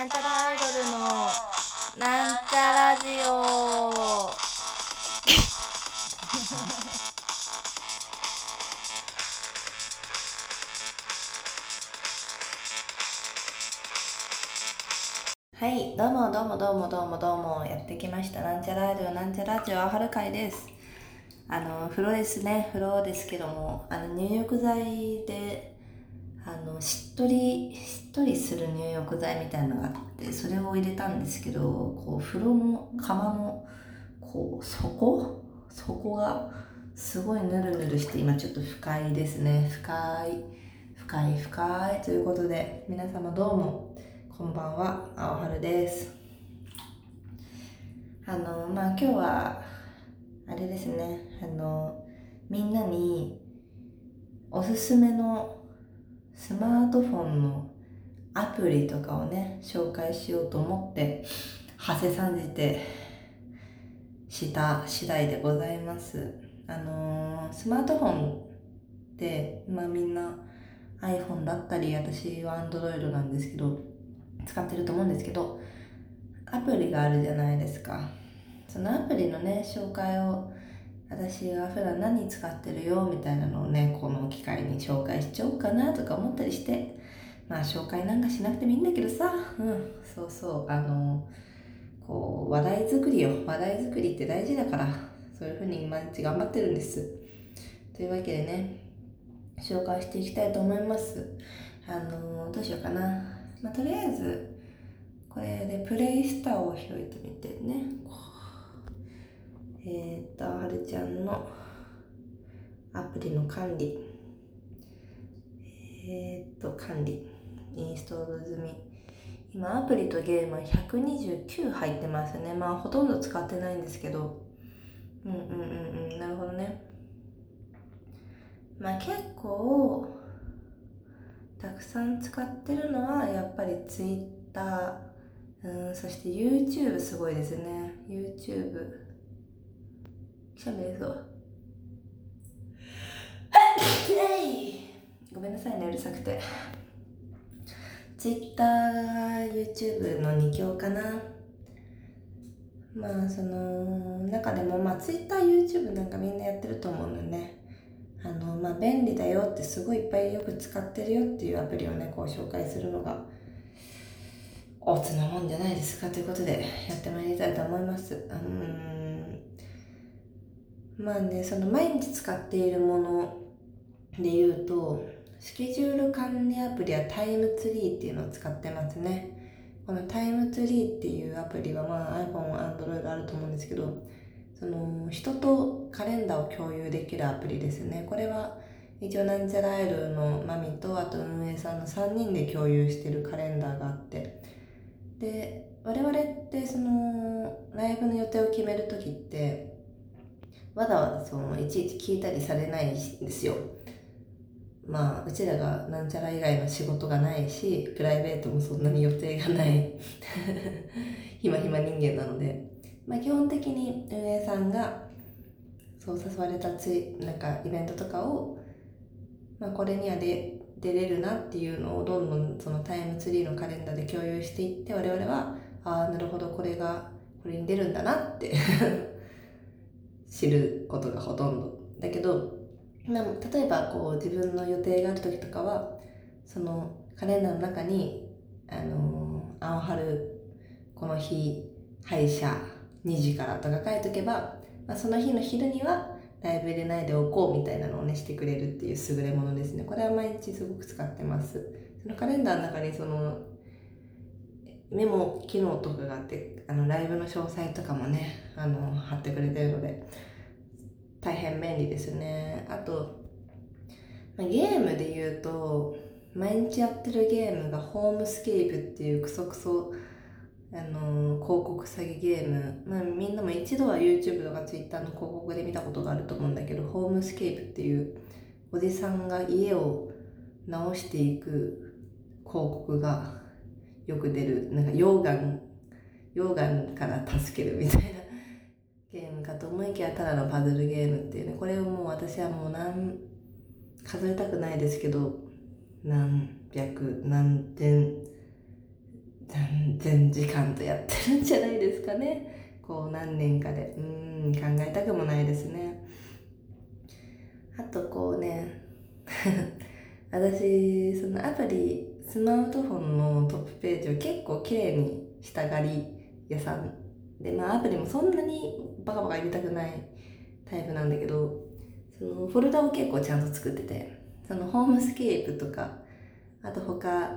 なんちゃらアイドルのなんちゃラジオはい、どうもやってきました。なんちゃらアイドルなんちゃらジオはるかいです。風呂ですけども、入浴剤でしっとりする入浴剤みたいなのがあって、それを入れたんですけど、こう風呂の釜のこう底がすごいぬるぬるして、今ちょっと不快ですね。不快ということで、皆様どうも。こんばんは、あおはるです。今日はあれですね、みんなにおすすめのスマートフォンのアプリとかをね、紹介しようと思って馳せさんじてした次第でございます。スマートフォンって、みんな iPhone だったり、私は Android なんですけど使ってると思うんですけど、アプリがあるじゃないですか。そのアプリのね、紹介を、私は普段何使ってるよみたいなのをね、この機会に紹介しちゃおうかなとか思ったりして、紹介なんかしなくてもいいんだけどさ、こう話題作りって大事だから、そういう風に毎日頑張ってるんです。というわけでね、紹介していきたいと思います。どうしようかな。とりあえずこれでプレイスターを開いてみてね。はるちゃんのアプリの管理、インストール済み。今アプリとゲームは129入ってますね。ほとんど使ってないんですけど、なるほどね。結構たくさん使ってるのはやっぱり Twitter、そして YouTube。 すごいですね、 YouTube。 くしゃみ出そう。ごめんなさいね、うるさくて。 Twitter、 YouTube の2強かな。その中でも、Twitter、YouTube なんかみんなやってると思うのよね。便利だよって、すごいいっぱいよく使ってるよっていうアプリをね、こう紹介するのがおつなもんじゃないですかということで、やってまいりたいと思います。その毎日使っているもので言うと、スケジュール管理アプリはタイムツリーっていうのを使ってますね。このタイムツリーっていうアプリは、iPhone、Android あると思うんですけど、その人とカレンダーを共有できるアプリですね。これは一応なんちゃらアイドルのマミと、あと運営さんの3人で共有してるカレンダーがあって、で我々ってそのライブの予定を決めるときって、わざわざそのいちいち聞いたりされないんですよ。うちらがなんちゃら以外の仕事がないし、プライベートもそんなに予定がない暇人間なので、基本的に運営さんがそう誘われたなんかイベントとかを、これには出れるなっていうのをどんどんそのタイムツリーのカレンダーで共有していって、我々はなるほど、これに出るんだなって知ることがほとんどだけど、例えばこう自分の予定がある時とかは、そのカレンダーの中にあおはるこの日配車2時からとか書いとけば、その日の昼にはライブ入れないでおこうみたいなのをね、してくれるっていう優れものですね。これは毎日すごく使ってます。そのカレンダーの中にそのメモ機能とかがあって、ライブの詳細とかもね、貼ってくれてるので大変便利ですね。あと、ゲームで言うと、毎日やってるゲームがホームスケープっていうクソ広告詐欺ゲーム。みんなも一度は YouTube とか Twitter の広告で見たことがあると思うんだけど、ホームスケープっていうおじさんが家を直していく広告がよく出る、溶岩から助けるみたいなゲームかと思いきや、ただのパズルゲームっていうね。これをもう私はもう数えたくないですけど、何百何点何千時間とやってるんじゃないですかね。こう何年かで考えたくもないですね。あとこうね私そのアプリスマートフォンのトップページを結構綺麗にしたがり屋さんで、まあアプリもそんなにバカバカ入れたくないタイプなんだけど、そのフォルダを結構ちゃんと作ってて、そのホームスケープとか、あと他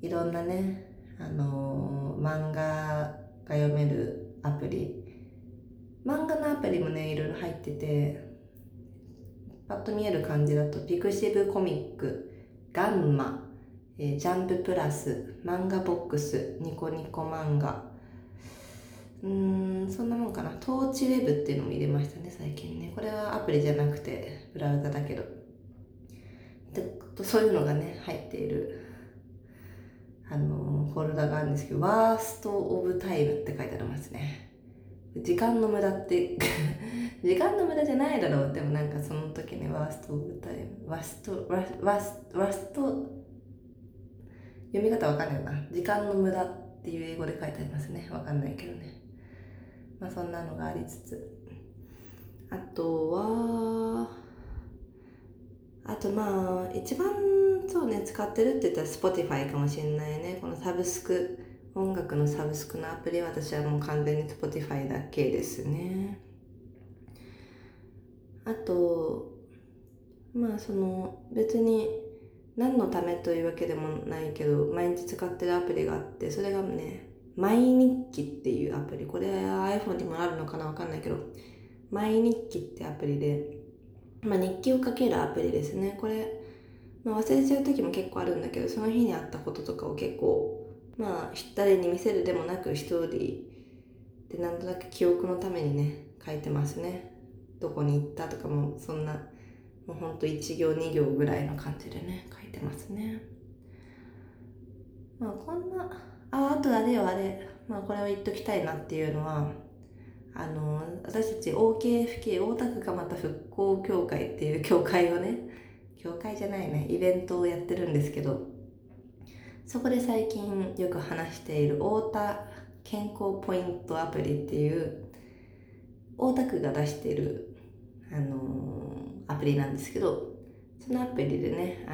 いろんなね、漫画が読めるアプリ、漫画のアプリもねいろいろ入ってて、パッと見える感じだとピクシブコミック、ガンマ、ジャンププラス、漫画ボックス、ニコニコ漫画、そんなもんかな。トーチウェブっていうのも入れましたね最近ね。これはアプリじゃなくてブラウザだけど、そういうのがね入っているフォルダがあるんですけど、ワーストオブタイムって書いてありますね。時間の無駄って時間の無駄じゃないだろう。でもなんかその時にワーストオブタイム、ワースト読み方わかんないな。時間の無駄っていう英語で書いてありますね。わかんないけどね。まあそんなのがありつつ、あとまあ一番そうね使ってるって言ったら Spotify かもしれないね。このサブスク、音楽のサブスクのアプリは私はもう完全に Spotify だけですね。あとまあその別に何のためというわけでもないけど毎日使ってるアプリがあって、それがね毎日記っていうアプリ。これ iPhone にもあるのかなわかんないけど、毎日記ってアプリで、まあ、日記を書けるアプリですね。これ、まあ、忘れちゃう時も結構あるんだけど、その日にあったこととかを結構まあ誰に見せるでもなく一人でなんとなく記憶のためにね書いてますね。どこに行ったとかもそんなもうほんと1行2行ぐらいの感じでね書いてますね。まあこんな、あとあれ、まあ、これを言っときたいなっていうのは、私たち OKFK 大田区蒲田復興協会っていうイベントをやってるんですけど、そこで最近よく話している大田健康ポイントアプリっていう大田区が出しているアプリなんですけど、そのアプリでね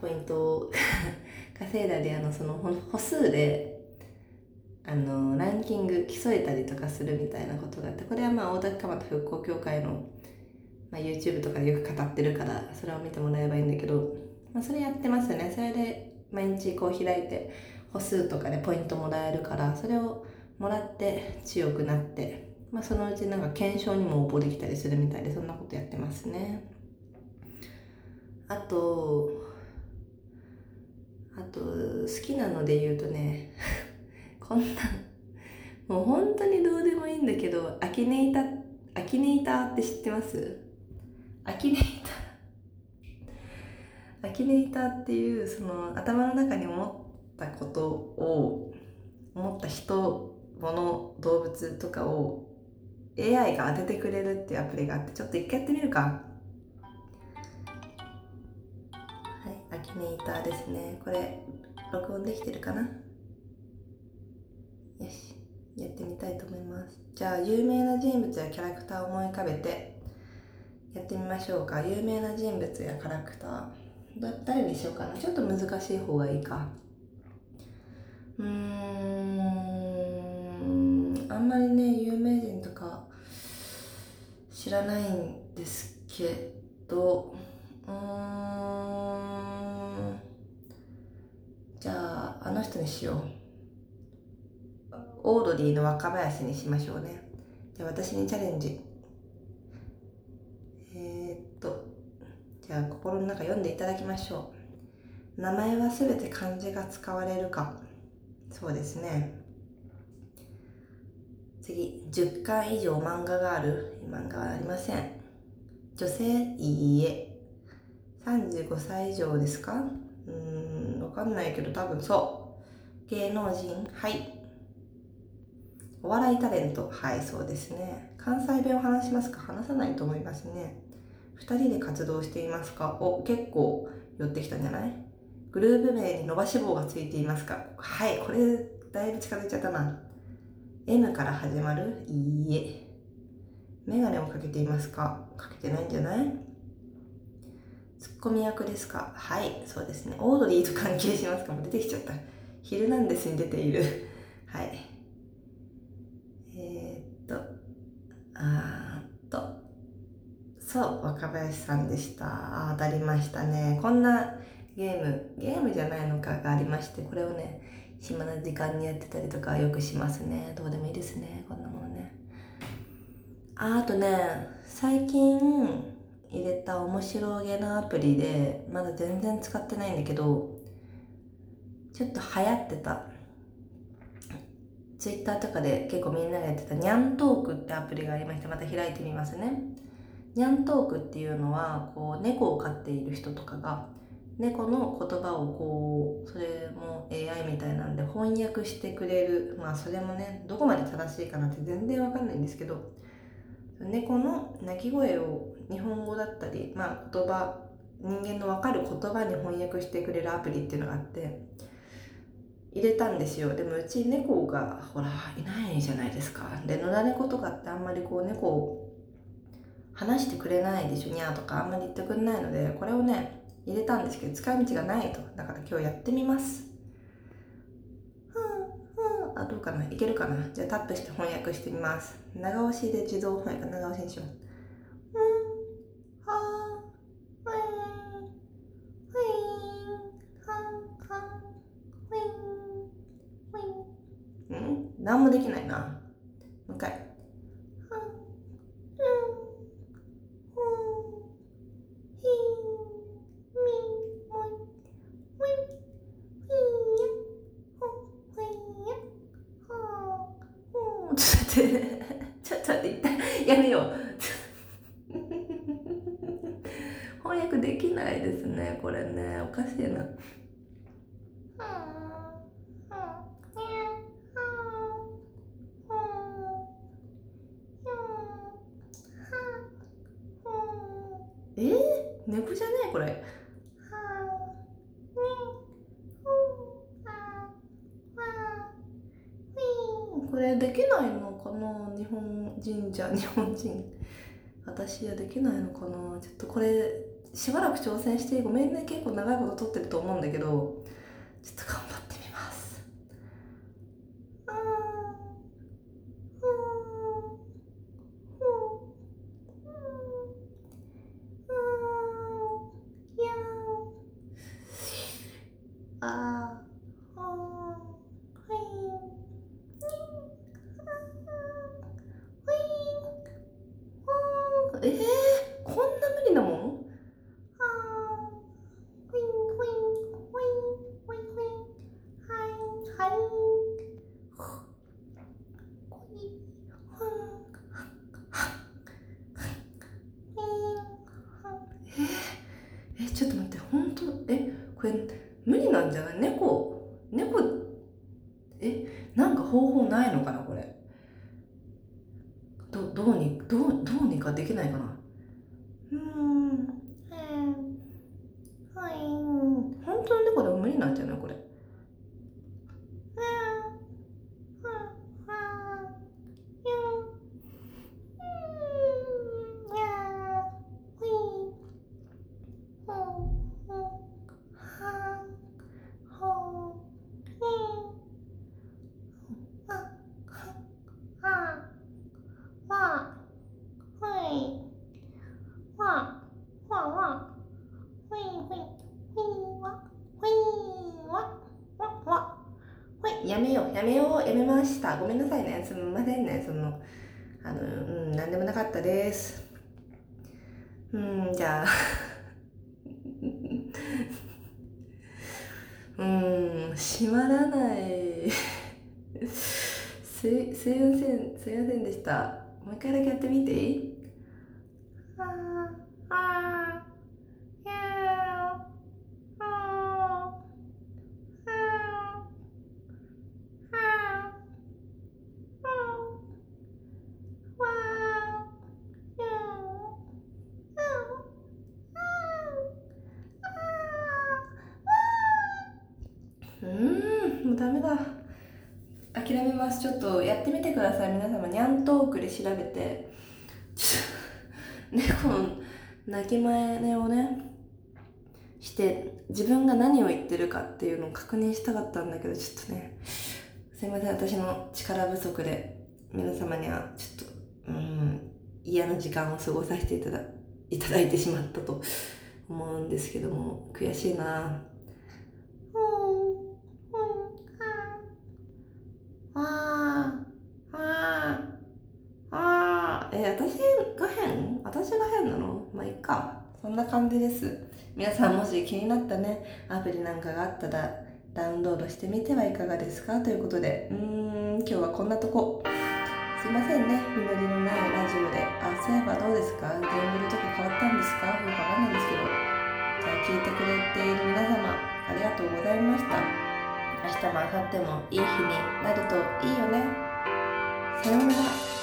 ポイントを稼いだり、その歩数でランキング競えたりとかするみたいなことがあって、これはまあ大田区蒲田復興協会の、まあ、YouTube とかでよく語ってるからそれを見てもらえばいいんだけど、まあ、それやってますよね。それで毎日こう開いて歩数とかで、ね、ポイントもらえるから、それをもらって強くなって、まあ、そのうちなんか検証にも応募できたりするみたいで、そんなことやってますね。あと好きなので言うとねこんなもう本当にどうでもいいんだけど、アキネイターって知ってます？アキネイターっていう、その頭の中に思ったことを、思った人、物、動物とかを AI が当ててくれるっていうアプリがあって、ちょっと一回やってみるか。はい、アキネイターですね。これ録音できてるかな？よし、やってみたいと思います。じゃあ有名な人物やキャラクターを思い浮かべてやってみましょうか。有名な人物やキャラクター誰にしようかな。ちょっと難しい方がいいか。あんまりね有名人とか知らないんですけど、じゃああの人にしよう。オードリーの若林にしましょうね。じゃあ私にチャレンジ。じゃあ心の中読んでいただきましょう。名前はすべて漢字が使われるか。そうですね。次、10巻以上漫画がある。漫画はありません。女性、いいえ。35歳以上ですか？わかんないけど多分そう。芸能人、はい。お笑いタレント、はい、そうですね。関西弁を話しますか？話さないと思いますね。2人で活動していますか？お、結構寄ってきたんじゃない？グループ名に伸ばし棒がついていますか？はい、これだいぶ近づいちゃったな。M から始まる？いいえ。メガネをかけていますか？かけてないんじゃない？ツッコミ役ですか？はい、そうですね。オードリーと関係しますか？もう出てきちゃった。ヒルナンデスに出ている。はい。そう、若林さんでした。当たりましたね。こんなゲームじゃないのかがありまして、これをね、暇な時間にやってたりとかよくしますね。どうでもいいですね、こんなものね。あとね、最近入れた面白げなアプリで、まだ全然使ってないんだけど、ちょっと流行ってた。Twitter とかで結構みんながやってたニャントークってアプリがありまして、また開いてみますね。ニャントークっていうのは、こう猫を飼っている人とかが猫の言葉をこう、それも AI みたいなんで翻訳してくれる。まあそれもね、どこまで正しいかなって全然わかんないんですけど、猫の鳴き声を日本語だったり、まあ言葉、人間のわかる言葉に翻訳してくれるアプリっていうのがあって入れたんですよ。でもうち猫がほらいないじゃないですか。で、野良猫とかってあんまりこう猫を話してくれないでしょ、にゃーとかあんまり言ってくれないので、これをね入れたんですけど使い道がないと。だから今日やってみます。あ、どうかな、いけるかな。じゃあタップして翻訳してみます。長押しで自動翻訳、長押しにしよう。何もできないな。もう一回。ちょっと待って、一旦やめよう。翻訳できないですね、これね。おかしいな。猫じゃねえこれ。これできないのかな、日本人じゃ。日本人、私はできないのかな。ちょっとこれしばらく挑戦して、ごめんね、結構長いこと撮ってると思うんだけど、ちょっと頑張ってみます。こんな無理なもん？ちょっと待って、本当これ無理なんじゃない？猫なんか方法ないのかな、これ。どうにかできないかな。本当の猫でも無理なんじゃないこれ。やめました。ごめんなさいね、すみませんね。なんでもなかったです。じゃあ閉まらない。すいませんでした。もう一回だけやってみていい？もうダメだ、諦めます。ちょっとやってみてください皆様。ニャントークで調べて猫の鳴き真似をねして自分が何を言ってるかっていうのを確認したかったんだけど、ちょっとねすいません、私の力不足で皆様にはちょっと嫌な時間を過ごさせていただいてしまったと思うんですけども、悔しいなぁ。私が変なの？まあいっか。そんな感じです。皆さんもし気になったね、アプリなんかがあったらダウンロードしてみてはいかがですかということで、今日はこんなとこ。すいませんね、実りのないラジオで。あ、そういえばどうですか？ジングルとか変わったんですか？よくわかんないんですけど。じゃあ聞いてくれている皆様、ありがとうございました。明日も明後日もいい日になるといいよね。さようなら。